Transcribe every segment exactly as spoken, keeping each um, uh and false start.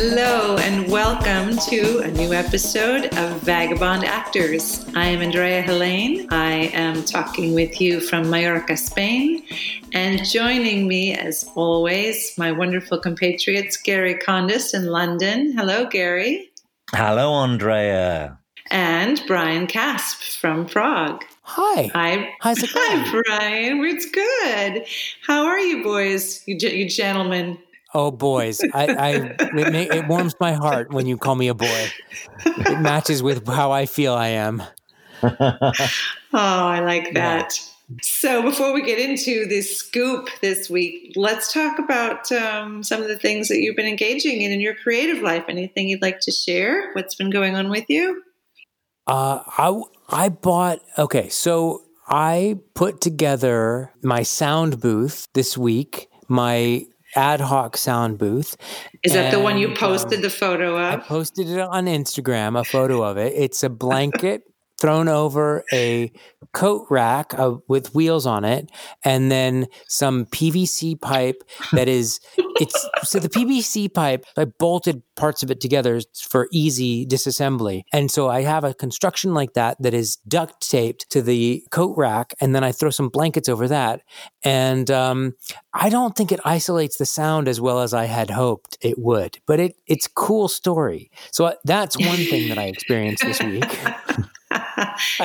Hello and welcome to a new episode of Vagabond Actors. I am Andrea Helene. I am talking with you from Mallorca, Spain. And joining me, as always, my wonderful compatriots, Gary Condes in London. Hello, Gary. Hello, Andrea. And Brian Caspe from Prague. Hi. Hi. How's it going? Hi, Brian. It's good. How are you, boys, you, you gentlemen? Oh, boys. I, I it, may, it warms my heart when you call me a boy. It matches with how I feel I am. Oh, I like that. Yeah. So before we get into this scoop this week, let's talk about um, some of the things that you've been engaging in in your creative life. Anything you'd like to share? What's been going on with you? Uh, I, I bought, okay, so I put together my sound booth this week, my ad hoc sound booth. Is that and, the one you posted um, the photo of? I posted it on Instagram, a photo of it. It's a blanket thrown over a coat rack uh, with wheels on it, and then some P V C pipe that is, it's, so the P V C pipe, I bolted parts of it together for easy disassembly. And so I have a construction like that that is duct taped to the coat rack, and then I throw some blankets over that. And um, I don't think it isolates the sound as well as I had hoped it would, but it it's a cool story. So that's one thing that I experienced this week.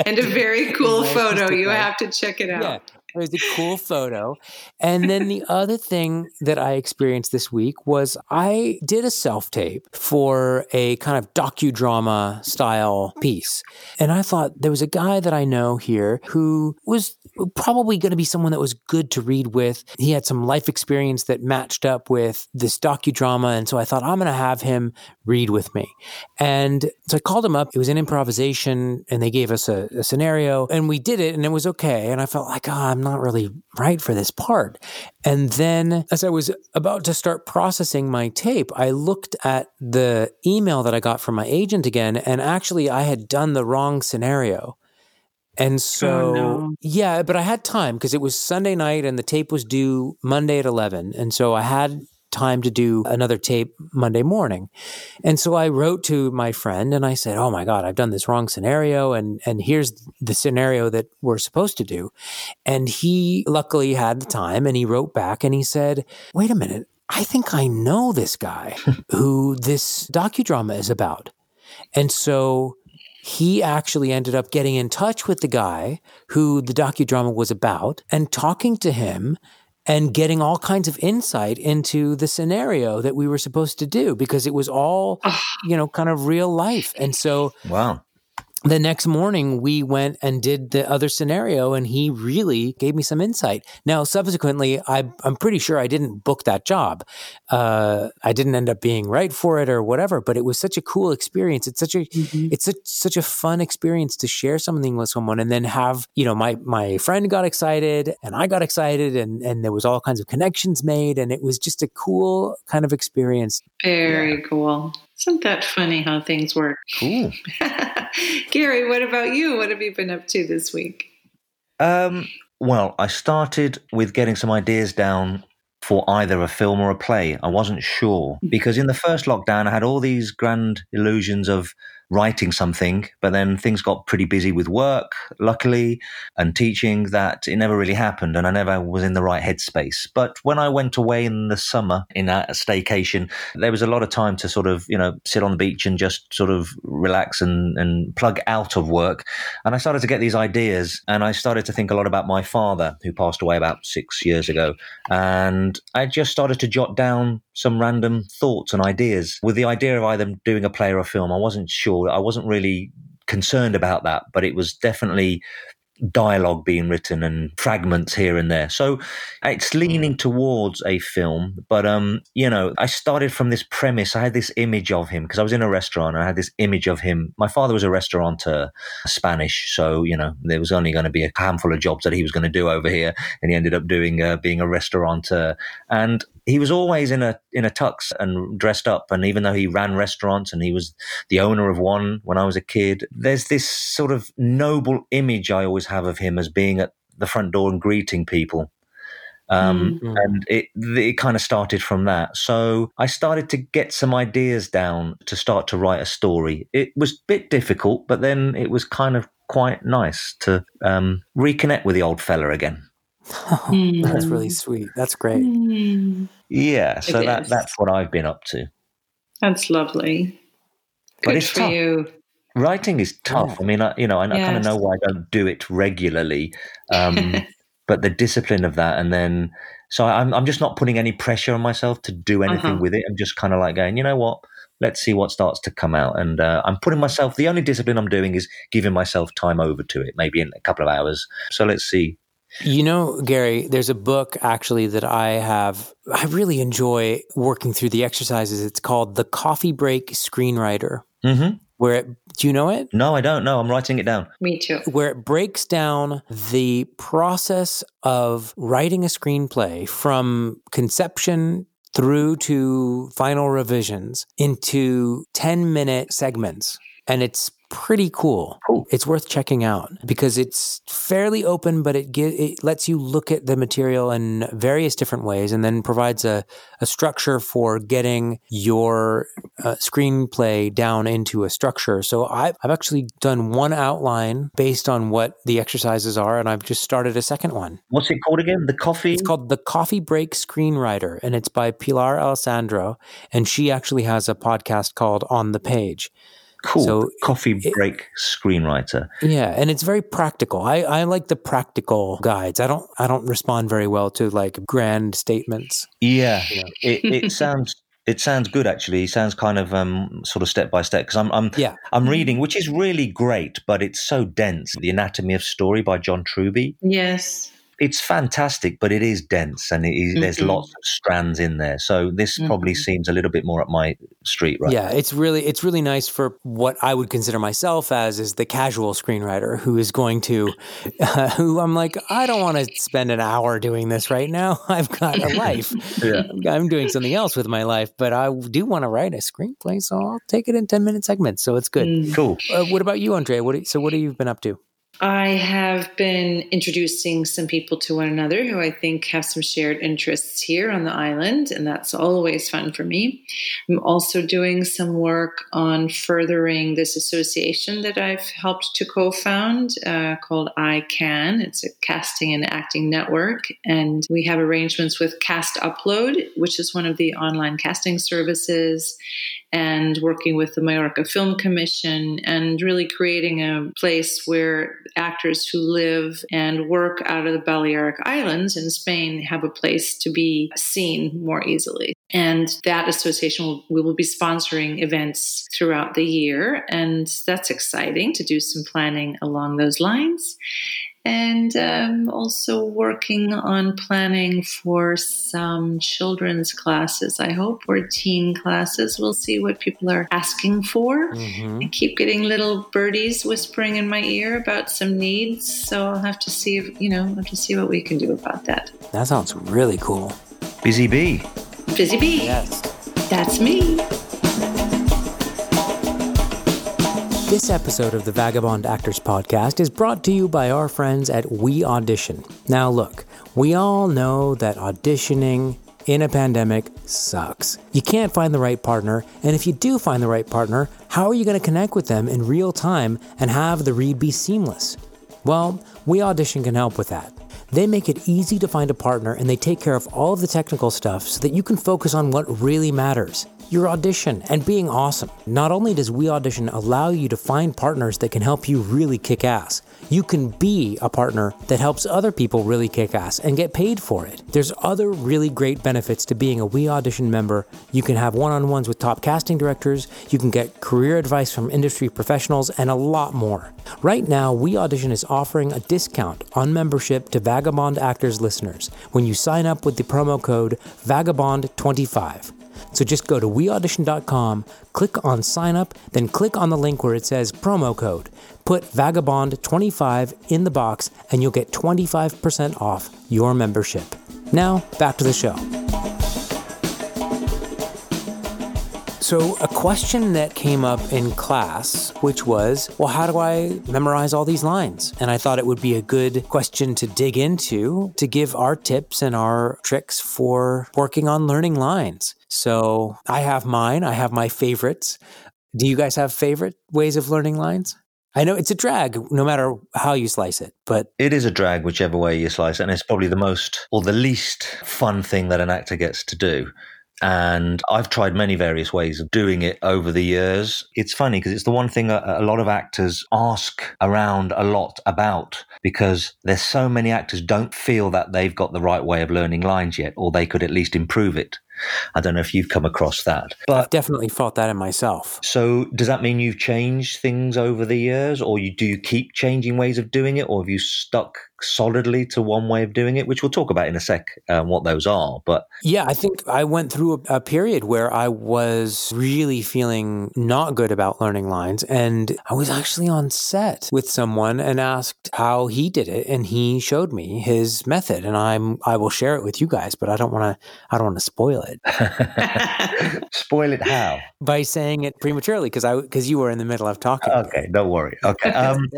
And a very cool photo. You have to check it out. Yeah, it was a cool photo. And then the other thing that I experienced this week was I did a self-tape for a kind of docudrama style piece. And I thought there was a guy that I know here who was probably going to be someone that was good to read with. He had some life experience that matched up with this docudrama. And so I thought, I'm going to have him read with me. And so I called him up. It was an improvisation and they gave us a, a scenario and we did it and it was okay. And I felt like, oh, I'm not really right for this part. And then as I was about to start processing my tape, I looked at the email that I got from my agent again. And actually I had done the wrong scenario. And so, oh, no. yeah, but I had time because it was Sunday night and the tape was due Monday at eleven. And so I had time to do another tape Monday morning. And so I wrote to my friend and I said, oh my God, I've done this wrong scenario. And, and here's the scenario that we're supposed to do. And he luckily had the time and he wrote back and he said, wait a minute, I think I know this guy who this docudrama is about. And so he actually ended up getting in touch with the guy who the docudrama was about and talking to him and getting all kinds of insight into the scenario that we were supposed to do because it was all, you know, kind of real life. And so wow. The next morning we went and did the other scenario and he really gave me some insight. Now, subsequently, I, I'm pretty sure I didn't book that job. Uh, I didn't end up being right for it or whatever, but it was such a cool experience. It's such a, mm-hmm. it's such, such a fun experience to share something with someone and then have, you know, my, my friend got excited and I got excited and, and there was all kinds of connections made and it was just a cool kind of experience. Very yeah. cool. Isn't that funny how things work? Cool. Gary, what about you? What have you been up to this week? Um, well, I started with getting some ideas down for either a film or a play. I wasn't sure because in the first lockdown, I had all these grand illusions of writing something, but then things got pretty busy with work, luckily, and teaching that it never really happened and I never was in the right headspace. But when I went away in the summer in a staycation, there was a lot of time to sort of, you know, sit on the beach and just sort of relax and, and plug out of work. And I started to get these ideas and I started to think a lot about my father who passed away about six years ago. And I just started to jot down some random thoughts and ideas with the idea of either doing a play or a film. I wasn't sure. I wasn't really concerned about that, but it was definitely dialogue being written and fragments here and there. So it's leaning towards a film, but, um, you know, I started from this premise. I had this image of him because I was in a restaurant. And I had this image of him. My father was a restaurateur, Spanish. So, you know, there was only going to be a handful of jobs that he was going to do over here. And he ended up doing, uh, being a restaurateur. And he was always in a in a tux and dressed up. And even though he ran restaurants and he was the owner of one when I was a kid, there's this sort of noble image I always have of him as being at the front door and greeting people. Um, mm-hmm. And it, it kind of started from that. So I started to get some ideas down to start to write a story. It was a bit difficult, but then it was kind of quite nice to um, reconnect with the old fella again. Oh, mm. That's really sweet. That's great. Mm. Yeah, so that, that's what I've been up to. That's lovely. Good but it's for tough. you. Writing is tough. Yeah. I mean, I, you know, I, yes. I kind of know why I don't do it regularly. Um, but the discipline of that, and then so I'm I'm just not putting any pressure on myself to do anything uh-huh. with it. I'm just kind of like going, you know what? Let's see what starts to come out. And uh, I'm putting myself. The only discipline I'm doing is giving myself time over to it, maybe in a couple of hours. So let's see. You know, Gary, there's a book actually that I have, I really enjoy working through the exercises. It's called The Coffee Break Screenwriter. Mm-hmm. Where it, do you know it? No, I don't know. I'm writing it down. Me too. Where it breaks down the process of writing a screenplay from conception through to final revisions into ten minute segments. And it's pretty cool. cool. It's worth checking out because it's fairly open, but it ge- it lets you look at the material in various different ways and then provides a, a structure for getting your uh, screenplay down into a structure. So I've, I've actually done one outline based on what the exercises are, and I've just started a second one. What's it called again? The Coffee? It's called The Coffee Break Screenwriter, and it's by Pilar Alessandro, and she actually has a podcast called On the Page. Cool. So Coffee Break it, Screenwriter. Yeah, and it's very practical. I, I like the practical guides. I don't I don't respond very well to like grand statements. Yeah, you know? it, it sounds it sounds good actually. It sounds kind of um sort of step by step because I'm I'm yeah. I'm reading, which is really great, but it's so dense. The Anatomy of Story by John Truby. Yes. It's fantastic, but it is dense and it is, mm-hmm. there's lots of strands in there. So this mm-hmm. probably seems a little bit more up my street, right? Yeah, it's really it's really nice for what I would consider myself as is the casual screenwriter who is going to, uh, who I'm like, I don't want to spend an hour doing this right now. I've got a life. yeah. I'm doing something else with my life, but I do want to write a screenplay, so I'll take it in ten minute segments. So it's good. Mm. Cool. Uh, what about you, Andrea? What, so what have you been up to? I have been introducing some people to one another who I think have some shared interests here on the island, and that's always fun for me. I'm also doing some work on furthering this association that I've helped to co-found uh, called ICANN. It's a casting and acting network, and we have arrangements with Cast Upload, which is one of the online casting services, and working with the Mallorca Film Commission and really creating a place where actors who live and work out of the Balearic Islands in Spain have a place to be seen more easily. And that association, will, we will be sponsoring events throughout the year. And that's exciting to do some planning along those lines. And I'm um, also working on planning for some children's classes, I hope, or teen classes. We'll see what people are asking for. Mm-hmm. I keep getting little birdies whispering in my ear about some needs. So I'll have to see, if, you know, I'll have to see what we can do about that. That sounds really cool. Busy Bee. Busy Bee. Yes. That's me. This episode of the Vagabond Actors Podcast is brought to you by our friends at We Audition. Now look, we all know that auditioning in a pandemic sucks. You can't find the right partner, and if you do find the right partner, how are you going to connect with them in real time and have the read be seamless? Well, We Audition can help with that. They make it easy to find a partner, and they take care of all of the technical stuff so that you can focus on what really matters, your audition, and being awesome. Not only does We Audition allow you to find partners that can help you really kick ass, you can be a partner that helps other people really kick ass and get paid for it. There's other really great benefits to being a We Audition member. You can have one-on-ones with top casting directors, you can get career advice from industry professionals, and a lot more. Right now, We Audition is offering a discount on membership to Vagabond. Vagabond Actors listeners when you sign up with the promo code Vagabond twenty-five. So just go to we audition dot com, click on sign up, then click on the link where it says promo code. Put Vagabond twenty-five in the box and you'll get twenty-five percent off your membership. Now, back to the show. So a question that came up in class, which was, well, how do I memorize all these lines? And I thought it would be a good question to dig into, to give our tips and our tricks for working on learning lines. So I have mine. I have my favorites. Do you guys have favorite ways of learning lines? I know it's a drag, no matter how you slice it, but... It is a drag, whichever way you slice it, and it's probably the most or the least fun thing that an actor gets to do. And I've tried many various ways of doing it over the years. It's funny because it's the one thing a, a lot of actors ask around a lot about, because there's so many actors don't feel that they've got the right way of learning lines yet, or they could at least improve it. I don't know if you've come across that. But I've definitely felt that in myself. So does that mean you've changed things over the years, or you do you keep changing ways of doing it, or have you stuck solidly to one way of doing it, which we'll talk about in a sec, um, what those are? But yeah, I think I went through a, a period where I was really feeling not good about learning lines. And I was actually on set with someone and asked how he did it. And he showed me his method, and I'm, I will share it with you guys, but I don't want to, I don't want to spoil it. Spoil it how? By saying it prematurely, because I because you were in the middle of talking. Okay, don't worry. Okay. Um,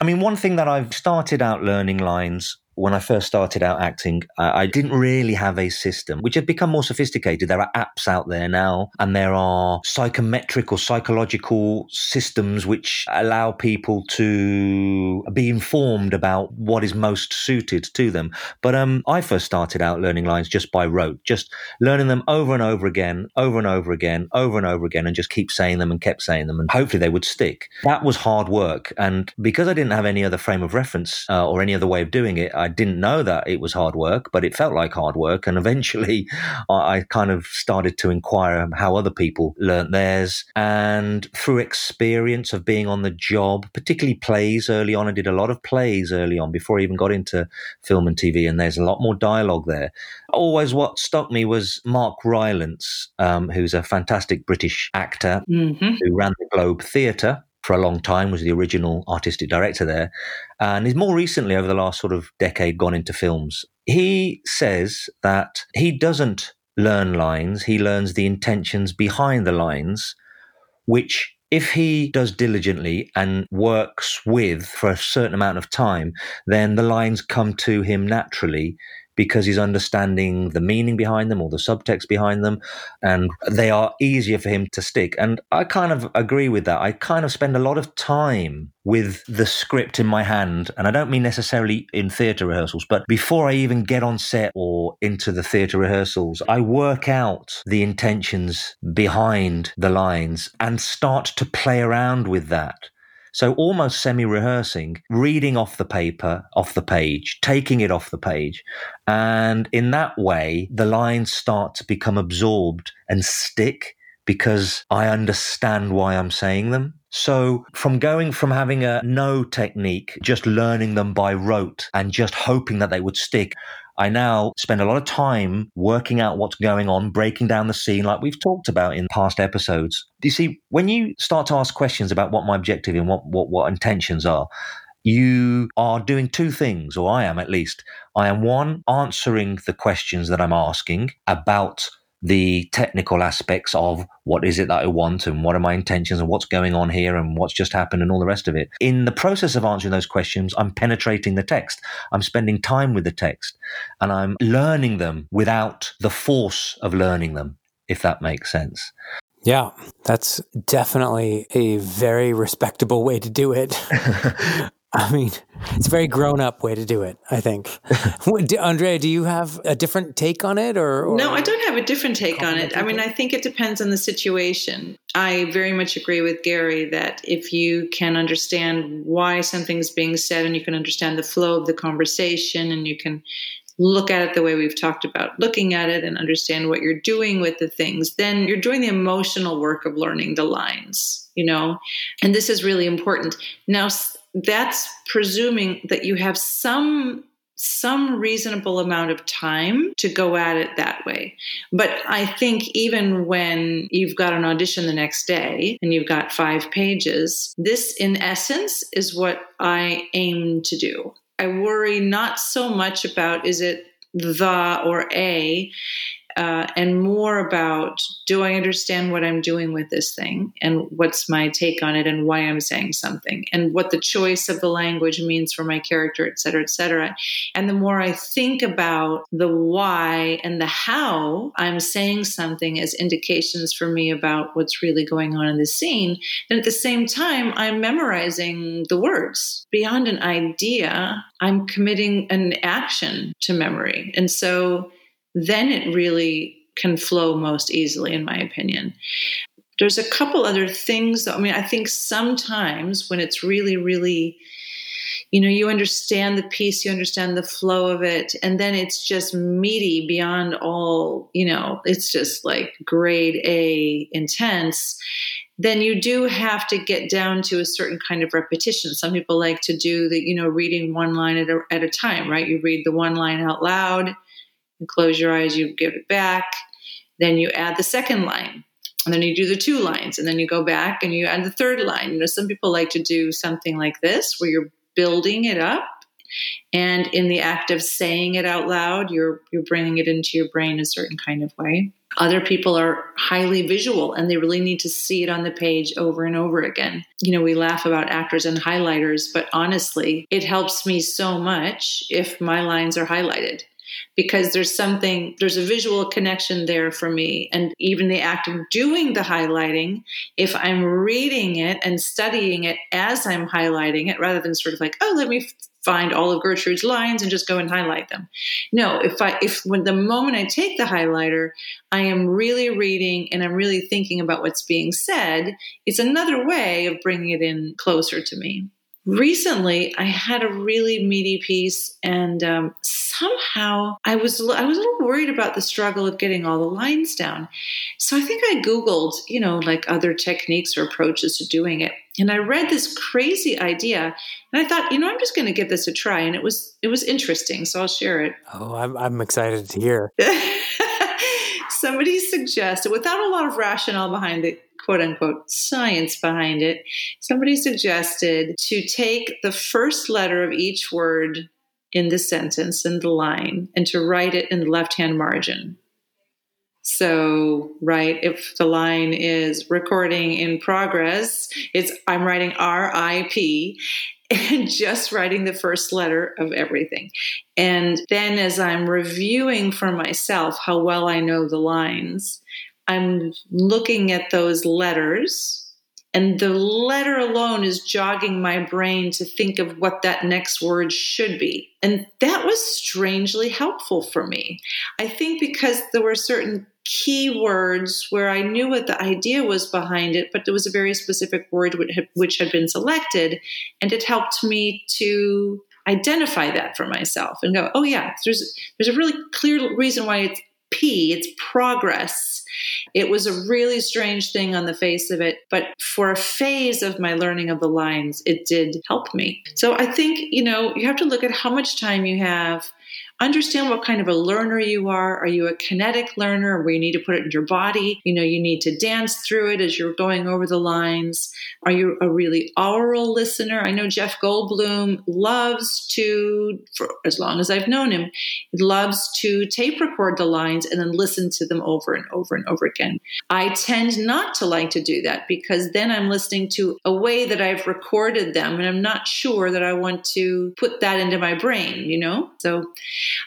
I mean, one thing that I've started out learning lines. When I first started out acting, I didn't really have a system, which have become more sophisticated. There are apps out there now, and there are psychometric or psychological systems which allow people to be informed about what is most suited to them. But um, I first started out learning lines just by rote, just learning them over and over again, over and over again, over and over again, and just keep saying them and kept saying them, and hopefully they would stick. That was hard work. And because I didn't have any other frame of reference uh, or any other way of doing it, I I didn't know that it was hard work, but it felt like hard work. And eventually I kind of started to inquire how other people learnt theirs. And through experience of being on the job, particularly plays early on, I did a lot of plays early on before I even got into film and T V. And there's a lot more dialogue there. Always what stuck me was Mark Rylance, um, who's a fantastic British actor mm-hmm. who ran the Globe Theatre for a long time, was the original artistic director there, and is more recently, over the last sort of decade, gone into films. He says that he doesn't learn lines, he learns the intentions behind the lines, which if he does diligently and works with for a certain amount of time, then the lines come to him naturally, because he's understanding the meaning behind them or the subtext behind them, and they are easier for him to stick. And I kind of agree with that. I kind of spend a lot of time with the script in my hand, and I don't mean necessarily in theatre rehearsals, but before I even get on set or into the theatre rehearsals, I work out the intentions behind the lines and start to play around with that. So almost semi-rehearsing, reading off the paper, off the page, taking it off the page. And in that way, the lines start to become absorbed and stick, because I understand why I'm saying them. So from going from having a no technique, just learning them by rote and just hoping that they would stick, I now spend a lot of time working out what's going on, breaking down the scene like we've talked about in past episodes. You see, when you start to ask questions about what my objective and what, what, what intentions are, you are doing two things, or I am at least. I am, one, answering the questions that I'm asking about the technical aspects of what is it that I want and what are my intentions and what's going on here and what's just happened and all the rest of it. In the process of answering those questions, I'm penetrating the text. I'm spending time with the text, and I'm learning them without the force of learning them, if that makes sense. Yeah, that's definitely a very respectable way to do it. I mean, it's a very grown-up way to do it, I think. Andrea, do you have a different take on it? or, or No, I don't have a different take on it. I mean, I think it depends on the situation. I very much agree with Gary that if you can understand why something's being said, and you can understand the flow of the conversation, and you can look at it the way we've talked about looking at it and understand what you're doing with the things, then you're doing the emotional work of learning the lines, you know? And this is really important. Now, that's presuming that you have some some reasonable amount of time to go at it that way. But I think even when you've got an audition the next day and you've got five pages, this in essence is what I aim to do. I worry not so much about is it the or a, uh, and more about, do I understand what I'm doing with this thing, and what's my take on it, and why I'm saying something, and what the choice of the language means for my character, et cetera, et cetera. And the more I think about the why and the how I'm saying something as indications for me about what's really going on in the scene, then at the same time, I'm memorizing the words. Beyond an idea, I'm committing an action to memory. And so then it really can flow most easily, in my opinion. There's a couple other things, though. I mean, I think sometimes when it's really, really, you know, you understand the piece, you understand the flow of it, and then it's just meaty beyond all, you know, it's just like grade A intense. Then you do have to get down to a certain kind of repetition. Some people like to do the, you know, reading one line at a, at a time, right? You read the one line out loud, you close your eyes, you give it back, then you add the second line. And then you do the two lines, and then you go back and you add the third line. You know, some people like to do something like this where you're building it up, and in the act of saying it out loud, you're you're bringing it into your brain a certain kind of way. Other people are highly visual, and they really need to see it on the page over and over again. You know, we laugh about actors and highlighters, but honestly, it helps me so much if my lines are highlighted, because there's something, there's a visual connection there for me. And even the act of doing the highlighting, if I'm reading it and studying it as I'm highlighting it, rather than sort of like, oh, let me find all of Gertrude's lines and just go and highlight them. No, if I, if when the moment I take the highlighter, I am really reading and I'm really thinking about what's being said, it's another way of bringing it in closer to me. Recently, I had a really meaty piece, and um, somehow I was I was a little worried about the struggle of getting all the lines down. So I think I Googled, you know, like other techniques or approaches to doing it, and I read this crazy idea, and I thought, you know, I'm just going to give this a try, and it was it was interesting, so I'll share it. Oh, I'm I'm excited to hear. Somebody suggested, without a lot of rationale behind it, quote unquote science behind it, somebody suggested to take the first letter of each word in the sentence and the line and to write it in the left-hand margin. So, right, if the line is recording in progress, it's I'm writing R I P and just writing the first letter of everything. And then as I'm reviewing for myself how well I know the lines, I'm looking at those letters, and the letter alone is jogging my brain to think of what that next word should be. And that was strangely helpful for me. I think because there were certain key words where I knew what the idea was behind it, but there was a very specific word which had been selected, and it helped me to identify that for myself and go, oh yeah, there's there's a really clear reason why it's P, it's progress. It was a really strange thing on the face of it, but for a phase of my learning of the lines, it did help me. So I think, you know, you have to look at how much time you have, understand what kind of a learner you are. Are you a kinetic learner where you need to put it in your body? You know, you need to dance through it as you're going over the lines. Are you a really oral listener? I know Jeff Goldblum loves to, for as long as I've known him, he loves to tape record the lines and then listen to them over and over and over again. I tend not to like to do that, because then I'm listening to a way that I've recorded them, and I'm not sure that I want to put that into my brain, you know? So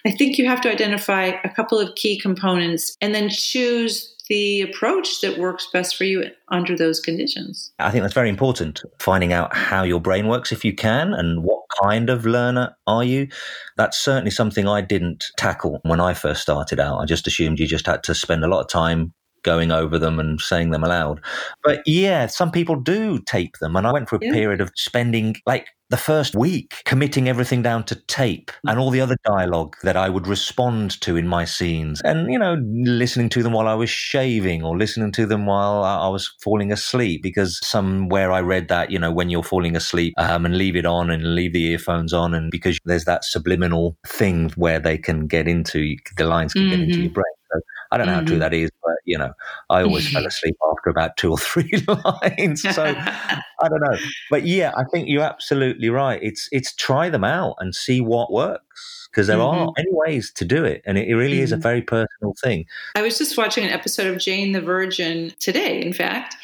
I think you have to identify a couple of key components and then choose the approach that works best for you under those conditions. I think that's very important, finding out how your brain works if you can, and what kind of learner are you. That's certainly something I didn't tackle when I first started out. I just assumed you just had to spend a lot of time going over them and saying them aloud. But yeah, some people do tape them. And I went through a yeah. period of spending like the first week committing everything down to tape and all the other dialogue that I would respond to in my scenes. And, you know, listening to them while I was shaving, or listening to them while I was falling asleep, because somewhere I read that, you know, when you're falling asleep um, and leave it on and leave the earphones on, and because there's that subliminal thing where they can get into, the lines can mm-hmm. get into your brain. So I don't know mm-hmm. how true that is, but, you know, I always fell asleep after about two or three lines. So I don't know. But, yeah, I think you're absolutely right. It's it's try them out and see what works. else, because there mm-hmm. are many ways to do it, and it, it really mm-hmm. is a very personal thing. I was just watching an episode of Jane the Virgin today, in fact,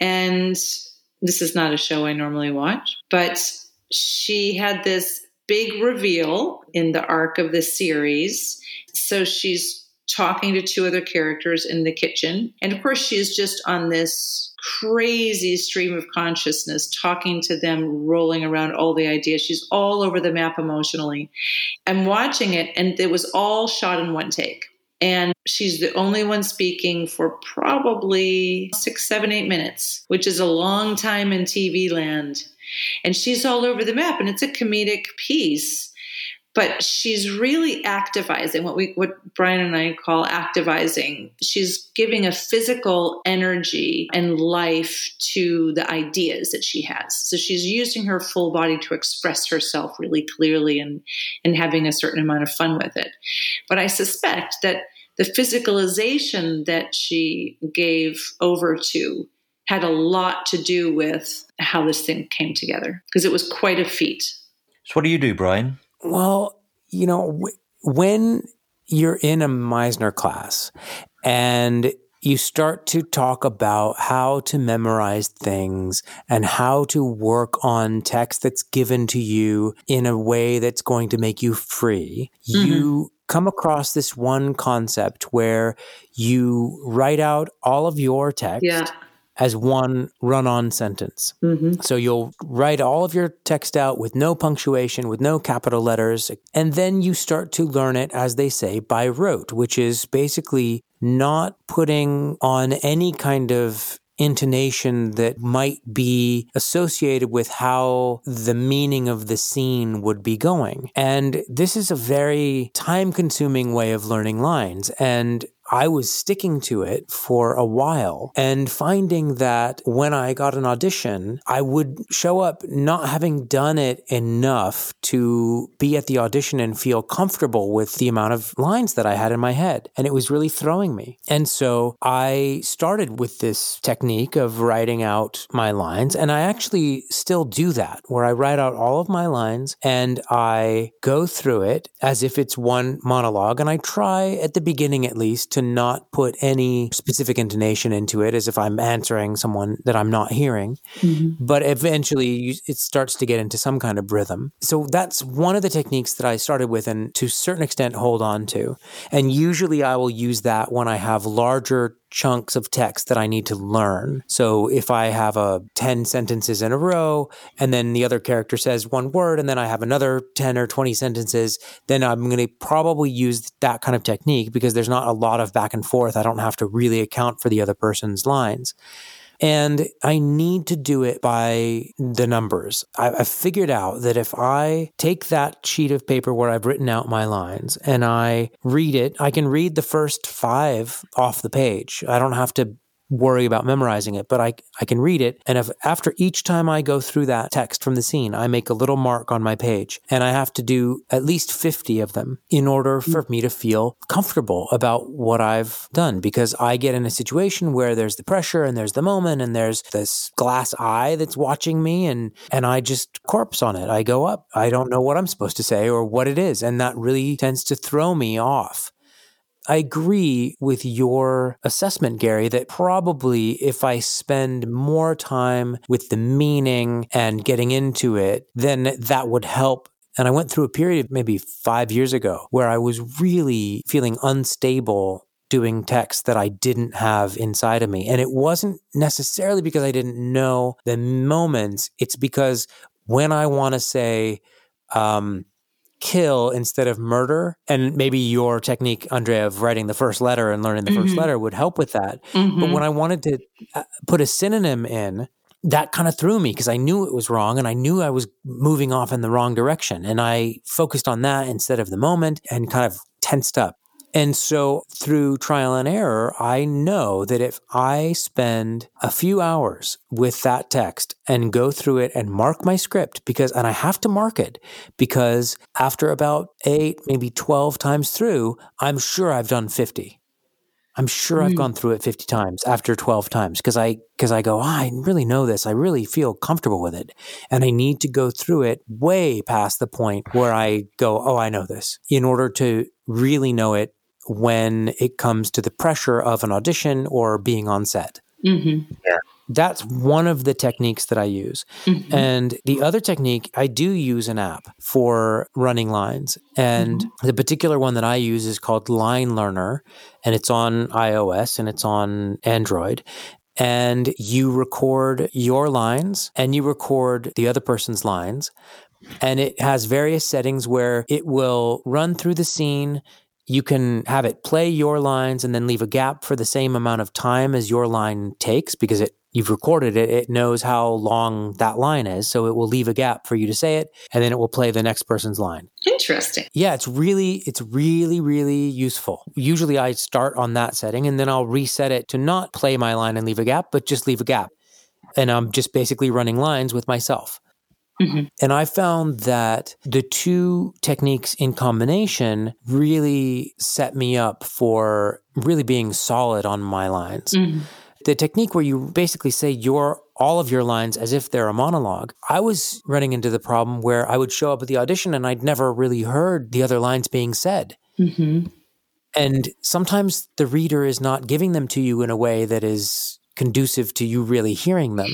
and this is not a show I normally watch, but she had this big reveal in the arc of the series. So she's talking to two other characters in the kitchen, and of course she's just on this crazy stream of consciousness, talking to them, rolling around all the ideas. She's all over the map emotionally. I'm watching it, and it was all shot in one take. And she's the only one speaking for probably six, seven, eight minutes, which is a long time in T V land. And she's all over the map, and it's a comedic piece. But she's really activizing, what we, what Brian and I call activizing. She's giving a physical energy and life to the ideas that she has. So she's using her full body to express herself really clearly and, and having a certain amount of fun with it. But I suspect that the physicalization that she gave over to had a lot to do with how this thing came together, because it was quite a feat. So what do you do, Brian? Well, you know, w- when you're in a Meisner class and you start to talk about how to memorize things and how to work on text that's given to you in a way that's going to make you free, mm-hmm. you come across this one concept where you write out all of your text. Yeah. As one run-on sentence. Mm-hmm. So you'll write all of your text out with no punctuation, with no capital letters, and then you start to learn it, as they say, by rote, which is basically not putting on any kind of intonation that might be associated with how the meaning of the scene would be going. And this is a very time-consuming way of learning lines. And I was sticking to it for a while and finding that when I got an audition, I would show up not having done it enough to be at the audition and feel comfortable with the amount of lines that I had in my head. And it was really throwing me. And so I started with this technique of writing out my lines. And I actually still do that, where I write out all of my lines and I go through it as if it's one monologue. And I try, at the beginning at least, to not put any specific intonation into it, as if I'm answering someone that I'm not hearing. Mm-hmm. But eventually you, it starts to get into some kind of rhythm. So that's one of the techniques that I started with and to a certain extent hold on to. And usually I will use that when I have larger chunks of text that I need to learn. So if I have a ten sentences in a row, and then the other character says one word, and then I have another ten or twenty sentences, then I'm going to probably use that kind of technique, because there's not a lot of back and forth. I don't have to really account for the other person's lines. And I need to do it by the numbers. I, I figured out that if I take that sheet of paper where I've written out my lines and I read it, I can read the first five off the page. I don't have to worry about memorizing it, but I, I can read it. And if after each time I go through that text from the scene, I make a little mark on my page, and I have to do at least fifty of them in order for me to feel comfortable about what I've done, because I get in a situation where there's the pressure and there's the moment and there's this glass eye that's watching me, and, and I just corpse on it. I go up. I don't know what I'm supposed to say or what it is. And that really tends to throw me off. I agree with your assessment, Gary, that probably if I spend more time with the meaning and getting into it, then that would help. And I went through a period maybe five years ago where I was really feeling unstable doing text that I didn't have inside of me. And it wasn't necessarily because I didn't know the moments. It's because when I want to say, um, kill instead of murder. And maybe your technique, Andrea, of writing the first letter and learning the mm-hmm. first letter would help with that. Mm-hmm. But when I wanted to put a synonym in, that kind of threw me, because I knew it was wrong and I knew I was moving off in the wrong direction. And I focused on that instead of the moment and kind of tensed up. And so through trial and error, I know that if I spend a few hours with that text and go through it and mark my script, because, and I have to mark it, because after about eight, maybe twelve times through, I'm sure I've done fifty. I'm sure I've gone through it fifty times after twelve times because I because I go, oh, I really know this. I really feel comfortable with it. And I need to go through it way past the point where I go, oh, I know this, in order to really know it when it comes to the pressure of an audition or being on set. Mm-hmm. Yeah. That's one of the techniques that I use. Mm-hmm. And the other technique, I do use an app for running lines. And mm-hmm. the particular one that I use is called Line Learner, and it's on iOS and it's on Android. And you record your lines and you record the other person's lines. And it has various settings where it will run through the scene. You can have it play your lines and then leave a gap for the same amount of time as your line takes, because it you've recorded it, it knows how long that line is. So it will leave a gap for you to say it, and then it will play the next person's line. Interesting. Yeah, it's really, it's really, really useful. Usually I start on that setting and then I'll reset it to not play my line and leave a gap, but just leave a gap. And I'm just basically running lines with myself. Mm-hmm. And I found that the two techniques in combination really set me up for really being solid on my lines. Mm-hmm. The technique where you basically say your all of your lines as if they're a monologue, I was running into the problem where I would show up at the audition and I'd never really heard the other lines being said. Mm-hmm. And sometimes the reader is not giving them to you in a way that is conducive to you really hearing them.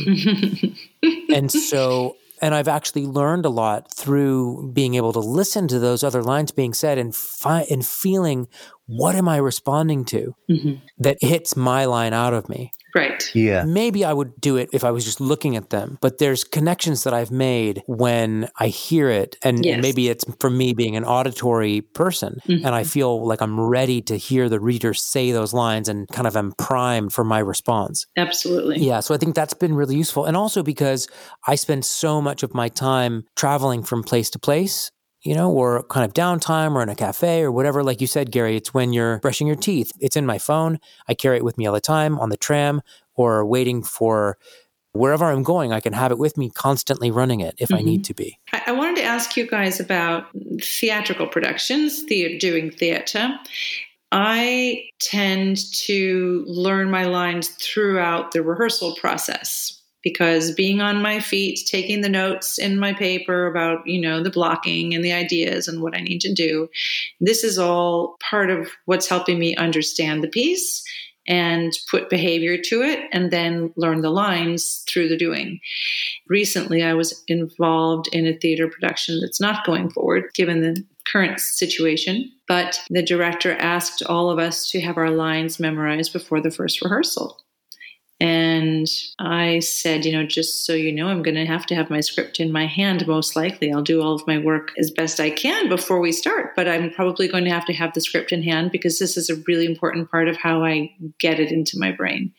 And so... And I've actually learned a lot through being able to listen to those other lines being said and fi- and feeling, what am I responding to mm-hmm. that hits my line out of me? Right. Yeah. Maybe I would do it if I was just looking at them, but there's connections that I've made when I hear it. And yes. maybe it's for me being an auditory person mm-hmm. and I feel like I'm ready to hear the reader say those lines and kind of am primed for my response. Absolutely. Yeah. So I think that's been really useful. And also because I spend so much of my time traveling from place to place, you know, or kind of downtime or in a cafe or whatever. Like you said, Gary, it's when you're brushing your teeth. It's in my phone. I carry it with me all the time on the tram or waiting for wherever I'm going. I can have it with me, constantly running it if mm-hmm. I need to be. I-, I wanted to ask you guys about theatrical productions, the- doing theater. I tend to learn my lines throughout the rehearsal process, because being on my feet, taking the notes in my paper about, you know, the blocking and the ideas and what I need to do, this is all part of what's helping me understand the piece and put behavior to it and then learn the lines through the doing. Recently, I was involved in a theater production that's not going forward, given the current situation, but the director asked all of us to have our lines memorized before the first rehearsal. And I said, you know, just so you know, I'm going to have to have my script in my hand, most likely. I'll do all of my work as best I can before we start, but I'm probably going to have to have the script in hand because this is a really important part of how I get it into my brain.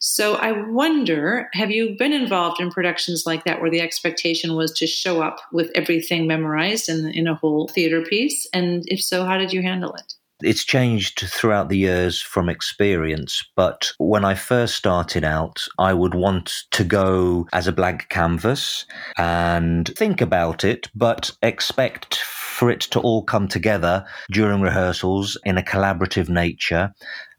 So I wonder, have you been involved in productions like that where the expectation was to show up with everything memorized in, in a whole theater piece? And if so, how did you handle it? It's changed throughout the years from experience, but when I first started out, I would want to go as a blank canvas and think about it, but expect for it to all come together during rehearsals in a collaborative nature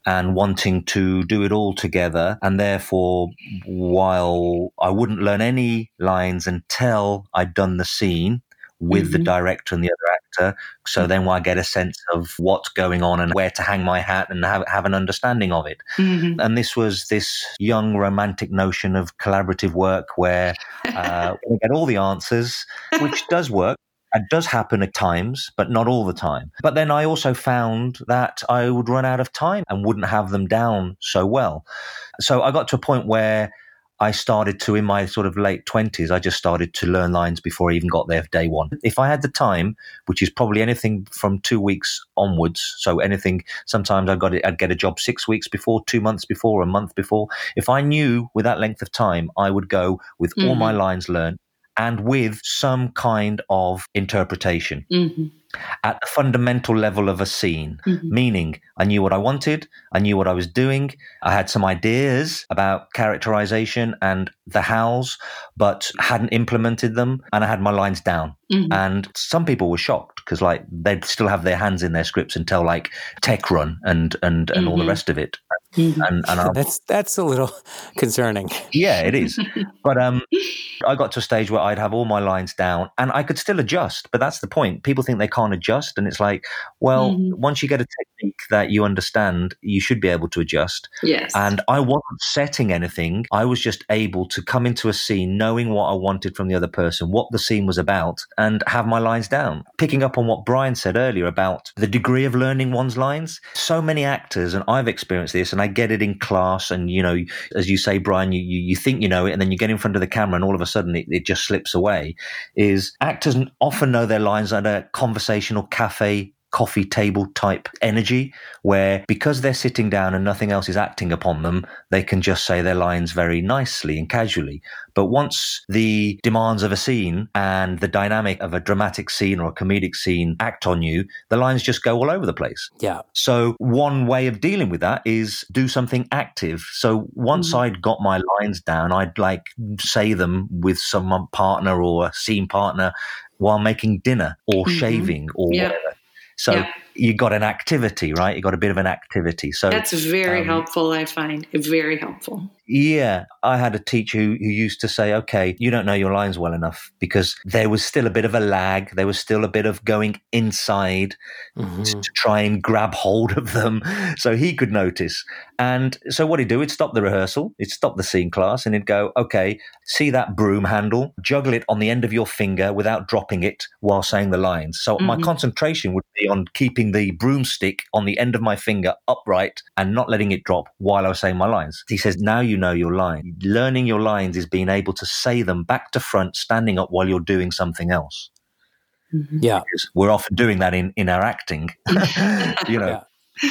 and wanting to do it all together. And therefore, while I wouldn't learn any lines until I'd done the scene with mm-hmm. the director and the other actor. So mm-hmm. then I get a sense of what's going on and where to hang my hat and have, have an understanding of it. Mm-hmm. And this was this young romantic notion of collaborative work where uh, we get all the answers, which does work. It does happen at times, but not all the time. But then I also found that I would run out of time and wouldn't have them down so well. So I got to a point where I started to, in my sort of late twenties, I just started to learn lines before I even got there day one. If I had the time, which is probably anything from two weeks onwards, so anything, sometimes I got it, I'd get a job six weeks before, two months before, a month before. If I knew with that length of time, I would go with mm-hmm. all my lines learned and with some kind of interpretation mm-hmm. at the fundamental level of a scene, mm-hmm. meaning I knew what I wanted, I knew what I was doing, I had some ideas about characterization and the hows, but hadn't implemented them, and I had my lines down. Mm-hmm. And some people were shocked because like they'd still have their hands in their scripts until like tech run and and, and mm-hmm. all the rest of it. Mm-hmm. And, and I, that's that's a little concerning. Yeah, it is. But um, I got to a stage where I'd have all my lines down and I could still adjust. But that's the point. People think they can't adjust, and it's like, well, mm-hmm. once you get a technique that you understand, you should be able to adjust. Yes. And I wasn't setting anything. I was just able to come into a scene knowing what I wanted from the other person, what the scene was about, and have my lines down. Picking up on what Brian said earlier about the degree of learning one's lines, so many actors, and I've experienced this, and I get it in class, and you know, as you say, Brian, you, you, you think you know it, and then you get in front of the camera and all of a sudden it, it just slips away, is actors often know their lines at a conversational cafe, coffee table type energy, where because they're sitting down and nothing else is acting upon them, they can just say their lines very nicely and casually. But once the demands of a scene and the dynamic of a dramatic scene or a comedic scene act on you, the lines just go all over the place. Yeah. So one way of dealing with that is do something active. So once mm-hmm. I'd got my lines down, I'd like say them with some partner or a scene partner while making dinner or mm-hmm. shaving or yeah. whatever. So yeah. you got an activity, right? You got a bit of an activity. So that's very um, helpful, I find. Very helpful. Yeah. I had a teacher who, who used to say, okay, you don't know your lines well enough, because there was still a bit of a lag. There was still a bit of going inside mm-hmm. to, to try and grab hold of them so he could notice. And so what he'd do, he'd stop the rehearsal, he'd stop the scene class, and he'd go, okay, see that broom handle, juggle it on the end of your finger without dropping it while saying the lines. So mm-hmm. my concentration would be on keeping the broomstick on the end of my finger upright and not letting it drop while I was saying my lines. He says, now you know your line. Learning your lines is being able to say them back to front, standing up while you're doing something else. Mm-hmm. Yeah. Because we're often doing that in, in our acting, you know. Yeah.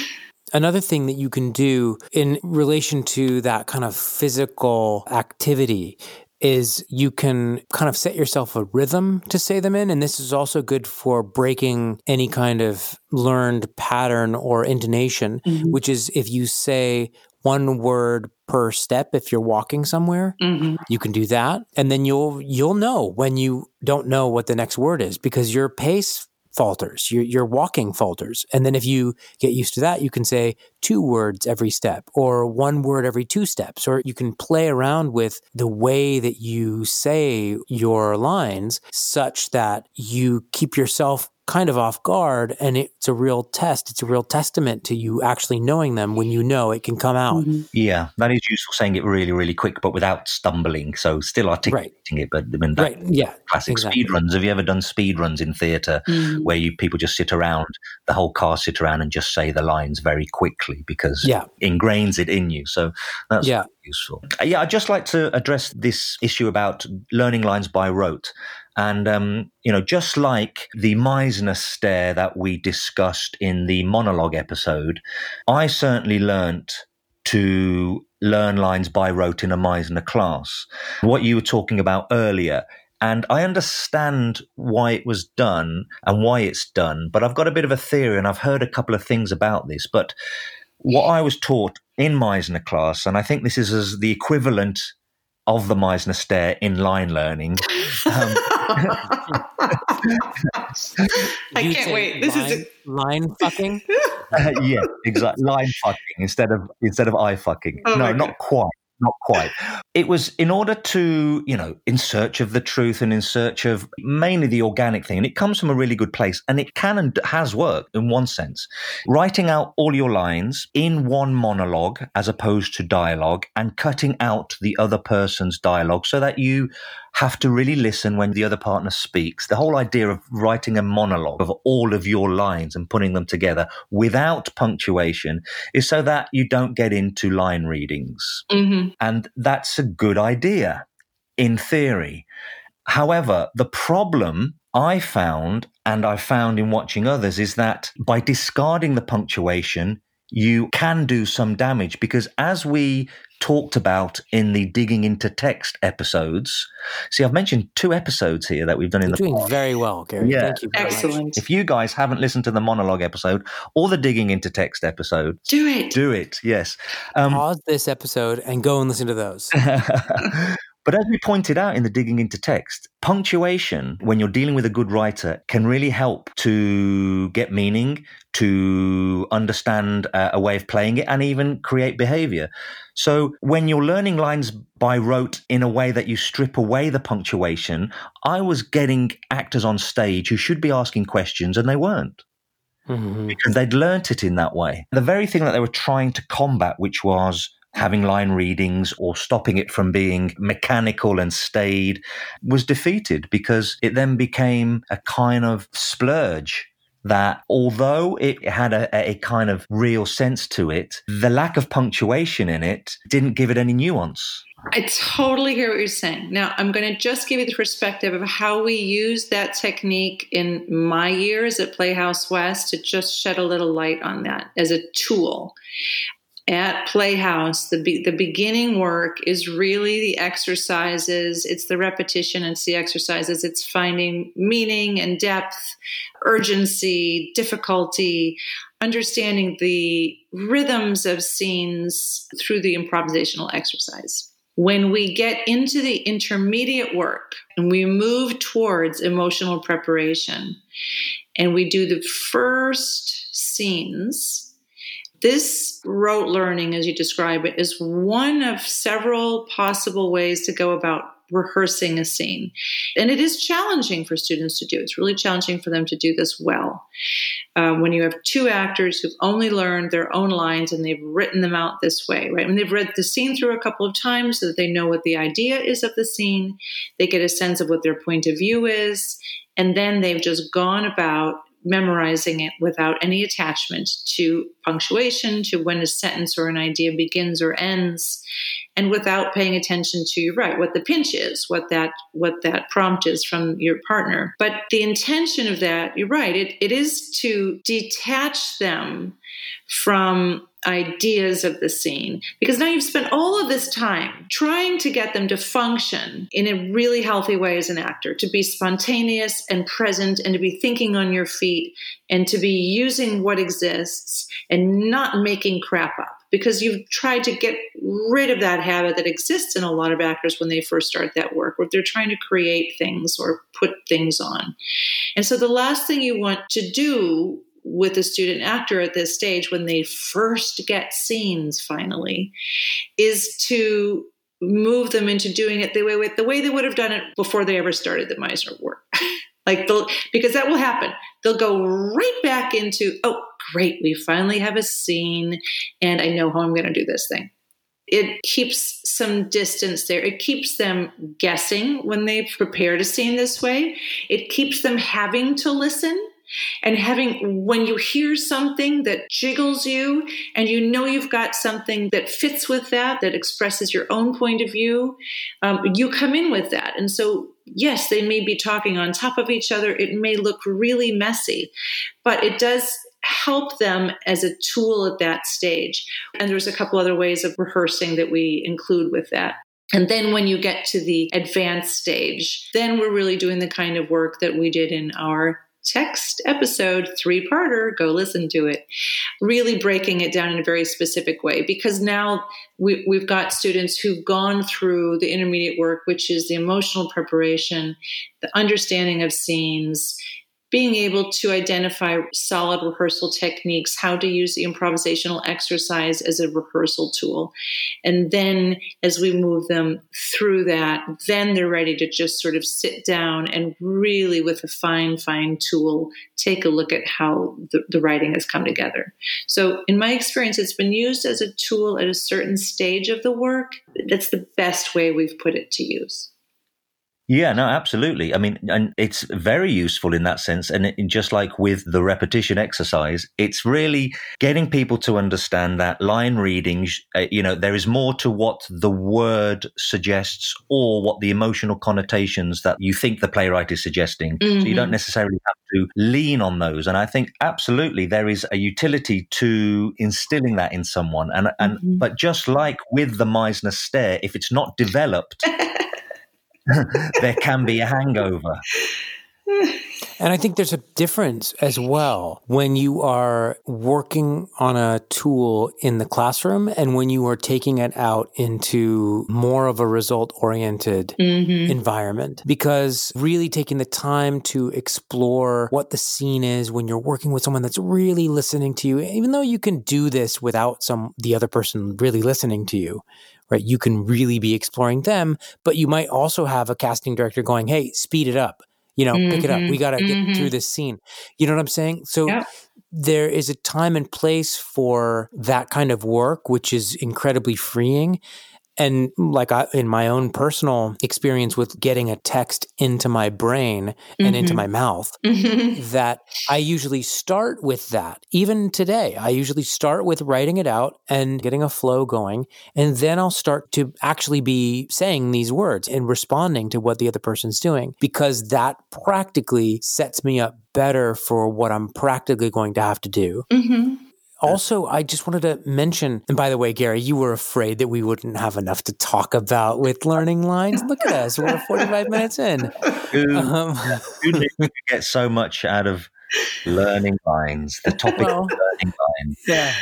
Another thing that you can do in relation to that kind of physical activity is you can kind of set yourself a rhythm to say them in. And this is also good for breaking any kind of learned pattern or intonation, mm-hmm. which is if you say one word per step, if you're walking somewhere, mm-hmm. you can do that. And then you'll you'll know when you don't know what the next word is, because your pace falters, your, your walking falters. And then if you get used to that, you can say two words every step or one word every two steps, or you can play around with the way that you say your lines such that you keep yourself kind of off guard, and it's a real test. It's a real testament to you actually knowing them when you know it can come out. Mm-hmm. Yeah, that is useful, saying it really, really quick, but without stumbling. So still articulating right. it, but I mean, that right. yeah. classic exactly. speed runs. Have you ever done speed runs in theatre mm-hmm. where you people just sit around, the whole cast sit around and just say the lines very quickly because yeah. it ingrains it in you. So that's yeah. useful. Yeah, I'd just like to address this issue about learning lines by rote. And, um, you know, just like the Meisner stare that we discussed in the monologue episode, I certainly learnt to learn lines by rote in a Meisner class. What you were talking about earlier, and I understand why it was done and why it's done, but I've got a bit of a theory, and I've heard a couple of things about this. But what I was taught in Meisner class, and I think this is as the equivalent of the Meisner stare in line learning. Um, I can't wait. This line, is a- line fucking. Uh, yeah, exactly. Line fucking instead of instead of eye fucking. Oh no, not quite. Not quite. It was in order to, you know, in search of the truth and in search of mainly the organic thing. And it comes from a really good place, and it can and has worked in one sense. Writing out all your lines in one monologue as opposed to dialogue, and cutting out the other person's dialogue so that you have to really listen when the other partner speaks. The whole idea of writing a monologue of all of your lines and putting them together without punctuation is so that you don't get into line readings. Mm-hmm. And that's a good idea in theory. However, the problem I found, and I found in watching others, is that by discarding the punctuation, you can do some damage, because as we talked about in the digging into text episodes. See, I've mentioned two episodes here that we've done. You're in the doing pod. Very well, Gary. Yeah. Thank you very Excellent. Much. If you guys haven't listened to the monologue episode or the digging into text episode, do it. Do it. Yes. Um, Pause this episode and go and listen to those. But as we pointed out in the digging into text, punctuation, when you're dealing with a good writer, can really help to get meaning, to understand uh, a way of playing it, and even create behavior. So when you're learning lines by rote in a way that you strip away the punctuation, I was getting actors on stage who should be asking questions and they weren't. Mm-hmm. Because they'd learnt it in that way. The very thing that they were trying to combat, which was having line readings or stopping it from being mechanical and staid, was defeated because it then became a kind of splurge that, although it had a, a kind of real sense to it, the lack of punctuation in it didn't give it any nuance. I totally hear what you're saying. Now, I'm going to just give you the perspective of how we used that technique in my years at Playhouse West to just shed a little light on that as a tool. At Playhouse, the be- the beginning work is really the exercises. It's the repetition. It's the exercises. It's finding meaning and depth, urgency, difficulty, understanding the rhythms of scenes through the improvisational exercise. When we get into the intermediate work and we move towards emotional preparation and we do the first scenes, this rote learning, as you describe it, is one of several possible ways to go about rehearsing a scene. And it is challenging for students to do. It's really challenging for them to do this well. Um, when you have two actors who've only learned their own lines and they've written them out this way, right? When they've read the scene through a couple of times so that they know what the idea is of the scene, they get a sense of what their point of view is, and then they've just gone about memorizing it without any attachment to punctuation, to when a sentence or an idea begins or ends, and without paying attention to, right, what the pinch is, what that what that prompt is from your partner. But the intention of that, you're right, it, it is to detach them from ideas of the scene, because now you've spent all of this time trying to get them to function in a really healthy way as an actor, to be spontaneous and present and to be thinking on your feet and to be using what exists and not making crap up, because you've tried to get rid of that habit that exists in a lot of actors when they first start that work, where they're trying to create things or put things on. And so the last thing you want to do with a student actor at this stage, when they first get scenes finally, is to move them into doing it the way, the way they would have done it before they ever started the Meisner work. Like, they'll, because that will happen. They'll go right back into, oh, great, we finally have a scene and I know how I'm going to do this thing. It keeps some distance there. It keeps them guessing when they prepared a scene this way. It keeps them having to listen. And having, when you hear something that jiggles you and you know you've got something that fits with that, that expresses your own point of view, um, you come in with that. And so, yes, they may be talking on top of each other. It may look really messy, but it does help them as a tool at that stage. And there's a couple other ways of rehearsing that we include with that. And then when you get to the advanced stage, then we're really doing the kind of work that we did in our text episode three-parter, go listen to it, really breaking it down in a very specific way, because now we, we've got students who've gone through the intermediate work, which is the emotional preparation, the understanding of scenes, being able to identify solid rehearsal techniques, how to use the improvisational exercise as a rehearsal tool. And then as we move them through that, then they're ready to just sort of sit down and really, with a fine, fine tool, take a look at how the, the writing has come together. So in my experience, it's been used as a tool at a certain stage of the work. That's the best way we've put it to use. Yeah, no, absolutely. I mean, and it's very useful in that sense. And it, just like with the repetition exercise, it's really getting people to understand that line readings, uh, you know, there is more to what the word suggests or what the emotional connotations that you think the playwright is suggesting. Mm-hmm. So you don't necessarily have to lean on those. And I think absolutely there is a utility to instilling that in someone. And, and mm-hmm. But just like with the Meisner stare, if it's not developed... there can be a hangover. And I think there's a difference as well when you are working on a tool in the classroom and when you are taking it out into more of a result-oriented mm-hmm. environment. Because really taking the time to explore what the scene is when you're working with someone that's really listening to you, even though you can do this without some the other person really listening to you, right? You can really be exploring them, but you might also have a casting director going, hey, speed it up. You know, mm-hmm. pick it up. We got to mm-hmm. get through this scene. You know what I'm saying? So yeah. there is a time and place for that kind of work, which is incredibly freeing. And like I, in my own personal experience with getting a text into my brain mm-hmm. and into my mouth, mm-hmm. that I usually start with that. Even today, I usually start with writing it out and getting a flow going. And then I'll start to actually be saying these words and responding to what the other person's doing, because that practically sets me up better for what I'm practically going to have to do. Mm-hmm. Also, I just wanted to mention, and by the way, Gary, you were afraid that we wouldn't have enough to talk about with Learning Lines. Look at us. We're forty-five minutes in. Who, um, who did you get so much out of Learning Lines, the topic well, of Learning Lines? Yeah.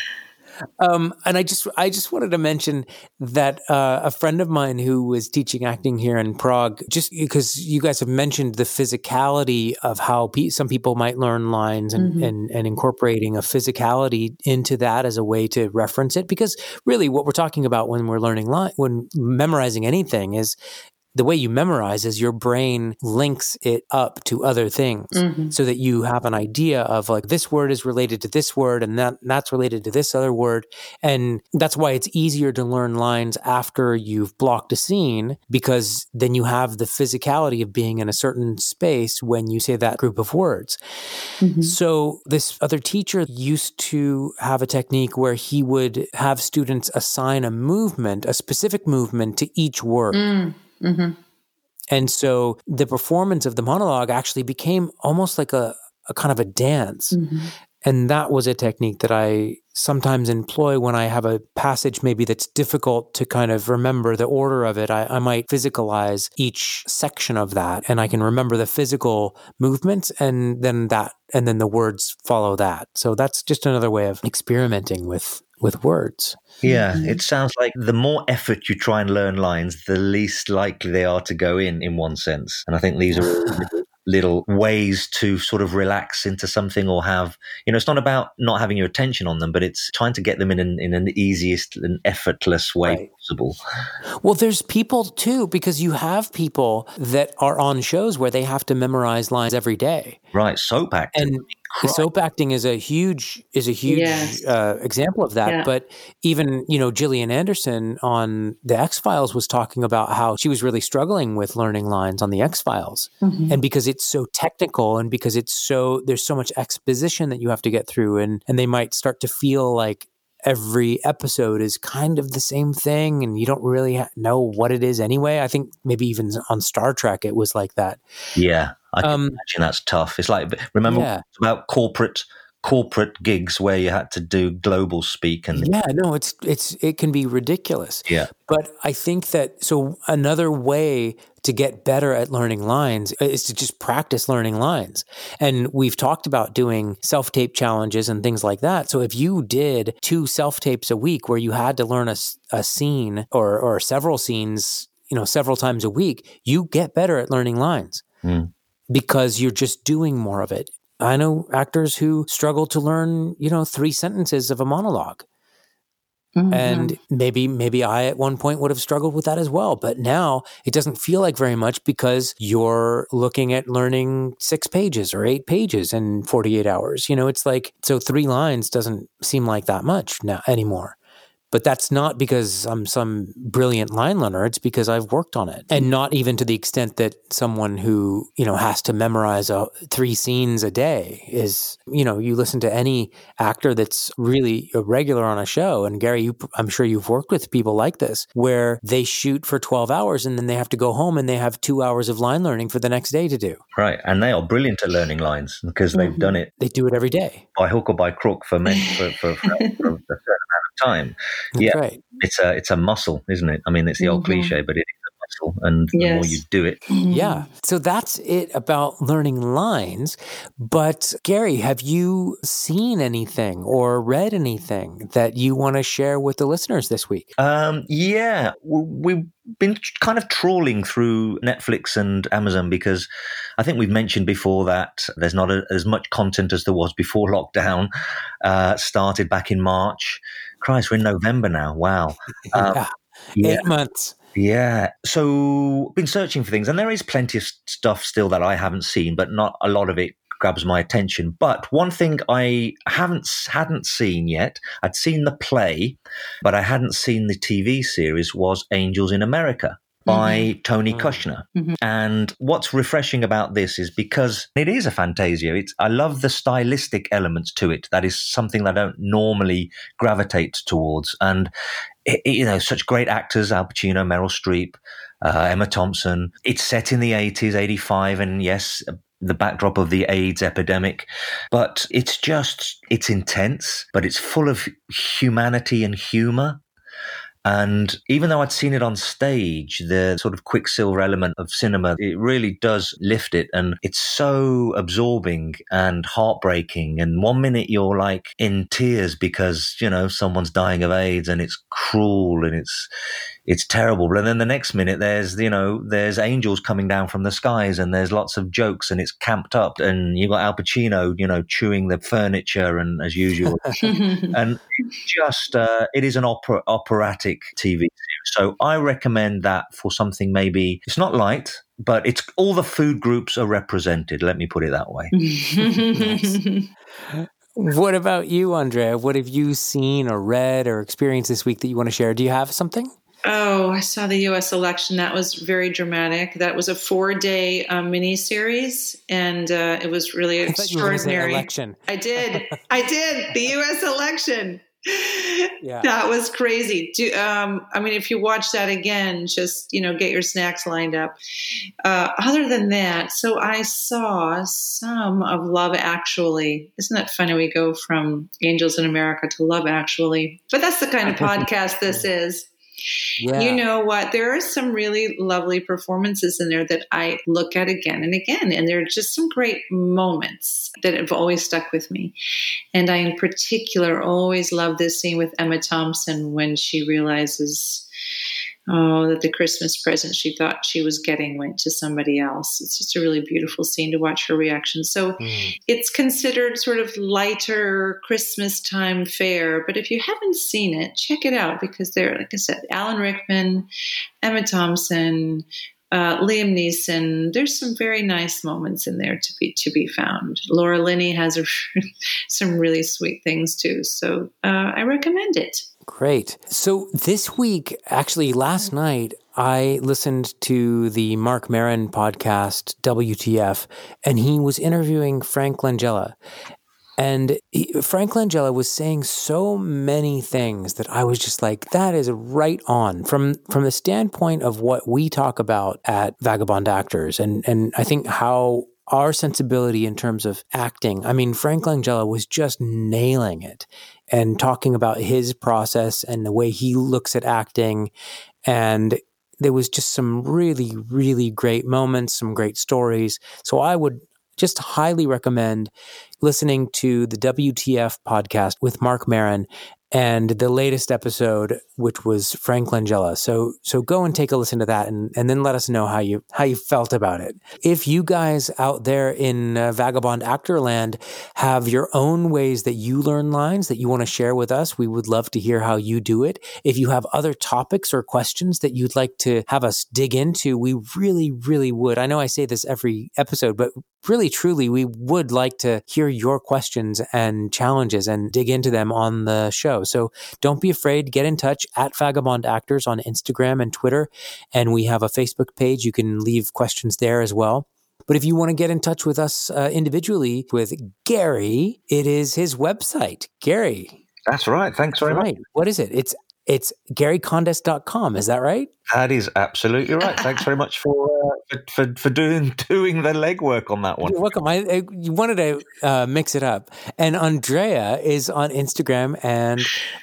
Um, and I just I just wanted to mention that uh, a friend of mine who was teaching acting here in Prague, just because you guys have mentioned the physicality of how pe- some people might learn lines and, mm-hmm. and, and incorporating a physicality into that as a way to reference it. Because really what we're talking about when we're learning line, when memorizing anything is the way you memorize is your brain links it up to other things mm-hmm. so that you have an idea of like this word is related to this word and that that's related to this other word. And that's why it's easier to learn lines after you've blocked a scene, because then you have the physicality of being in a certain space when you say that group of words. Mm-hmm. So this other teacher used to have a technique where he would have students assign a movement, a specific movement to each word. Mm. Mm-hmm. And so the performance of the monologue actually became almost like a, a kind of a dance. Mm-hmm. And that was a technique that I sometimes employ when I have a passage maybe that's difficult to kind of remember the order of it. I, I might physicalize each section of that, and I can remember the physical movements, and then that, and then the words follow that. So that's just another way of experimenting with with words. Yeah, it sounds like the more effort you try and learn lines, the least likely they are to go in, in one sense. And I think these are little ways to sort of relax into something or have, you know, it's not about not having your attention on them, but it's trying to get them in an, in an easiest and effortless way right. possible. Well, there's people too, because you have people that are on shows where they have to memorize lines every day. Right. Soap acting. And Christ. soap acting is a huge, is a huge yes. uh, example of that. Yeah. But even, you know, Gillian Anderson on the X-Files was talking about how she was really struggling with learning lines on the X-Files. Mm-hmm. And because it it's so technical and because it's so, there's so much exposition that you have to get through, and, and they might start to feel like every episode is kind of the same thing and you don't really ha- know what it is anyway. I think maybe even on Star Trek, it was like that. Yeah. I can um, imagine that's tough. It's like, remember yeah. about corporate corporate gigs where you had to do global speak and yeah no it's it's it can be ridiculous. Yeah but I think that so another way to get better at learning lines is to just practice learning lines. And we've talked about doing self-tape challenges and things like that. So if you did two self-tapes a week where you had to learn a, a scene or or several scenes, you know, several times a week, you get better at learning lines mm. because you're just doing more of it. I know actors who struggle to learn, you know, three sentences of a monologue. Mm-hmm. And maybe maybe I at one point would have struggled with that as well. But now it doesn't feel like very much because you're looking at learning six pages or eight pages in forty-eight hours. You know, it's like, so three lines doesn't seem like that much now anymore. But that's not because I'm some brilliant line learner. It's because I've worked on it. And not even to the extent that someone who, you know, has to memorize a, three scenes a day is, you know, you listen to any actor that's really a regular on a show. And Gary, you, I'm sure you've worked with people like this, where they shoot for twelve hours and then they have to go home and they have two hours of line learning for the next day to do. Right. And they are brilliant at learning lines because they've mm-hmm. done it. They do it every day. By hook or by crook for men, for, for, for, for a certain amount of time. That's yeah, right. it's a it's a muscle, isn't it? I mean, it's the mm-hmm. old cliche, but it is a muscle, and yes. the more you do it. Yeah. So that's it about learning lines. But Gary, have you seen anything or read anything that you want to share with the listeners this week? Um, yeah. We've been kind of trawling through Netflix and Amazon because I think we've mentioned before that there's not a, as much content as there was before lockdown uh, started back in March. Christ, we're in November now. Wow. Um, yeah. Yeah. Eight months. Yeah. So been searching for things, and there is plenty of stuff still that I haven't seen, but not a lot of it grabs my attention. But one thing I haven't hadn't seen yet, I'd seen the play, but I hadn't seen the T V series, was Angels in America by mm-hmm. Tony oh. Kushner. Mm-hmm. And what's refreshing about this is because it is a fantasia. It's, I love the stylistic elements to it. That is something that I don't normally gravitate towards. And, it, it, you know, such great actors, Al Pacino, Meryl Streep, uh, Emma Thompson. It's set in the eighties, eighty-five, and yes, the backdrop of the AIDS epidemic, but it's just, it's intense, but it's full of humanity and humor. And even though I'd seen it on stage, the sort of Quicksilver element of cinema, it really does lift it. And it's so absorbing and heartbreaking. And one minute you're like in tears because, you know, someone's dying of AIDS and it's cruel and it's it's terrible. But then the next minute there's, you know, there's angels coming down from the skies and there's lots of jokes and it's camped up. And you've got Al Pacino, you know, chewing the furniture and as usual. And it's just, uh, it is an opera, operatic T V series. So I recommend that for something maybe, it's not light, but it's all the food groups are represented. Let me put it that way. Nice. What about you, Andrea? What have you seen or read or experienced this week that you want to share? Do you have something? Oh, I saw the U S election. That was very dramatic. That was a four-day uh, miniseries, and uh, it was really I extraordinary. Election. I did. I did. The U S election. Yeah. That was crazy. Do, um, I mean, if you watch that again, just, you know, get your snacks lined up. Uh, other than that, so I saw some of Love Actually. Isn't that funny? We go from Angels in America to Love Actually. But that's the kind of podcast this is. Yeah. You know what? There are some really lovely performances in there that I look at again and again. And there are just some great moments that have always stuck with me. And I, in particular, always love this scene with Emma Thompson when she realizes, oh, that the Christmas present she thought she was getting went to somebody else. It's just a really beautiful scene to watch her reaction. So mm. it's considered sort of lighter Christmas time fare. But if you haven't seen it, check it out because they're, like I said, Alan Rickman, Emma Thompson, uh, Liam Neeson. There's some very nice moments in there to be to be found. Laura Linney has a, some really sweet things too. So uh, I recommend it. Great. So this week, actually last night, I listened to the Mark Maron podcast, W T F, and he was interviewing Frank Langella. And he, Frank Langella was saying so many things that I was just like, that is right on. From from the standpoint of what we talk about at Vagabond Actors, and and I think how our sensibility in terms of acting. I mean, Frank Langella was just nailing it and talking about his process and the way he looks at acting. And there was just some really, really great moments, some great stories. So I would just highly recommend listening to the W T F podcast with Mark Maron and the latest episode, which was Frank Langella. So so go and take a listen to that and, and then let us know how you how you felt about it. If you guys out there in uh, Vagabond Actor Land have your own ways that you learn lines that you want to share with us, we would love to hear how you do it. If you have other topics or questions that you'd like to have us dig into, we really, really would. I know I say this every episode, but really, truly, we would like to hear your questions and challenges and dig into them on the show. So don't be afraid. Get in touch at Vagabond Actors on Instagram and Twitter. And we have a Facebook page. You can leave questions there as well. But if you want to get in touch with us uh, individually with Gary, it is his website. Gary. That's right. Thanks very right. much. What is it? It's It's gary condes dot com. Is that right? That is absolutely right. Thanks very much for uh, for for doing doing the legwork on that one. You're welcome. I, I you wanted to uh, mix it up. And Andrea is on Instagram and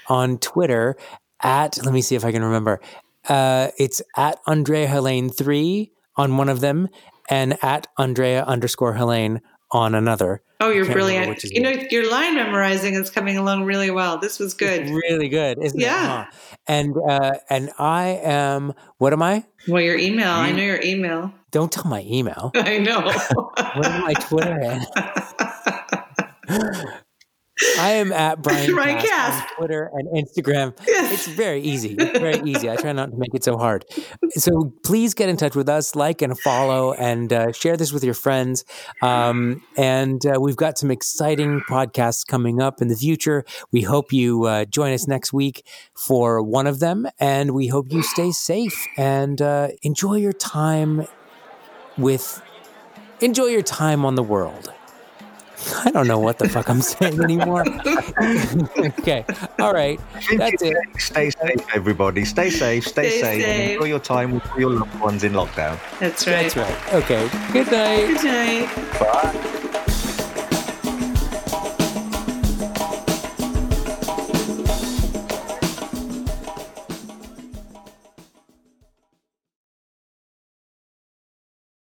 on Twitter at, let me see if I can remember, Uh, it's at Andrea Helene three on one of them and at Andrea underscore Helene on another. Oh, you're brilliant. You know, your line memorizing is coming along really well. This was good. It's really good, isn't yeah. it? Huh? And, uh, and I am, what am I? Well, your email. Mm. I know your email. Don't tell my email. I know. What am I Twitter at? I am at Brian Caspe on Twitter and Instagram. Yes. It's very easy. It's very easy. I try not to make it so hard. So please get in touch with us, like and follow, and uh, share this with your friends. Um, and uh, we've got some exciting podcasts coming up in the future. We hope you uh, join us next week for one of them. And we hope you stay safe and uh, enjoy your time with, enjoy your time on the world. I don't know what the fuck I'm saying anymore. Okay. All right. That's it. Stay safe, everybody. Stay safe. Stay, stay safe. safe. Enjoy your time with your loved ones in lockdown. That's right. That's right. Okay. Good night. Good night. Bye.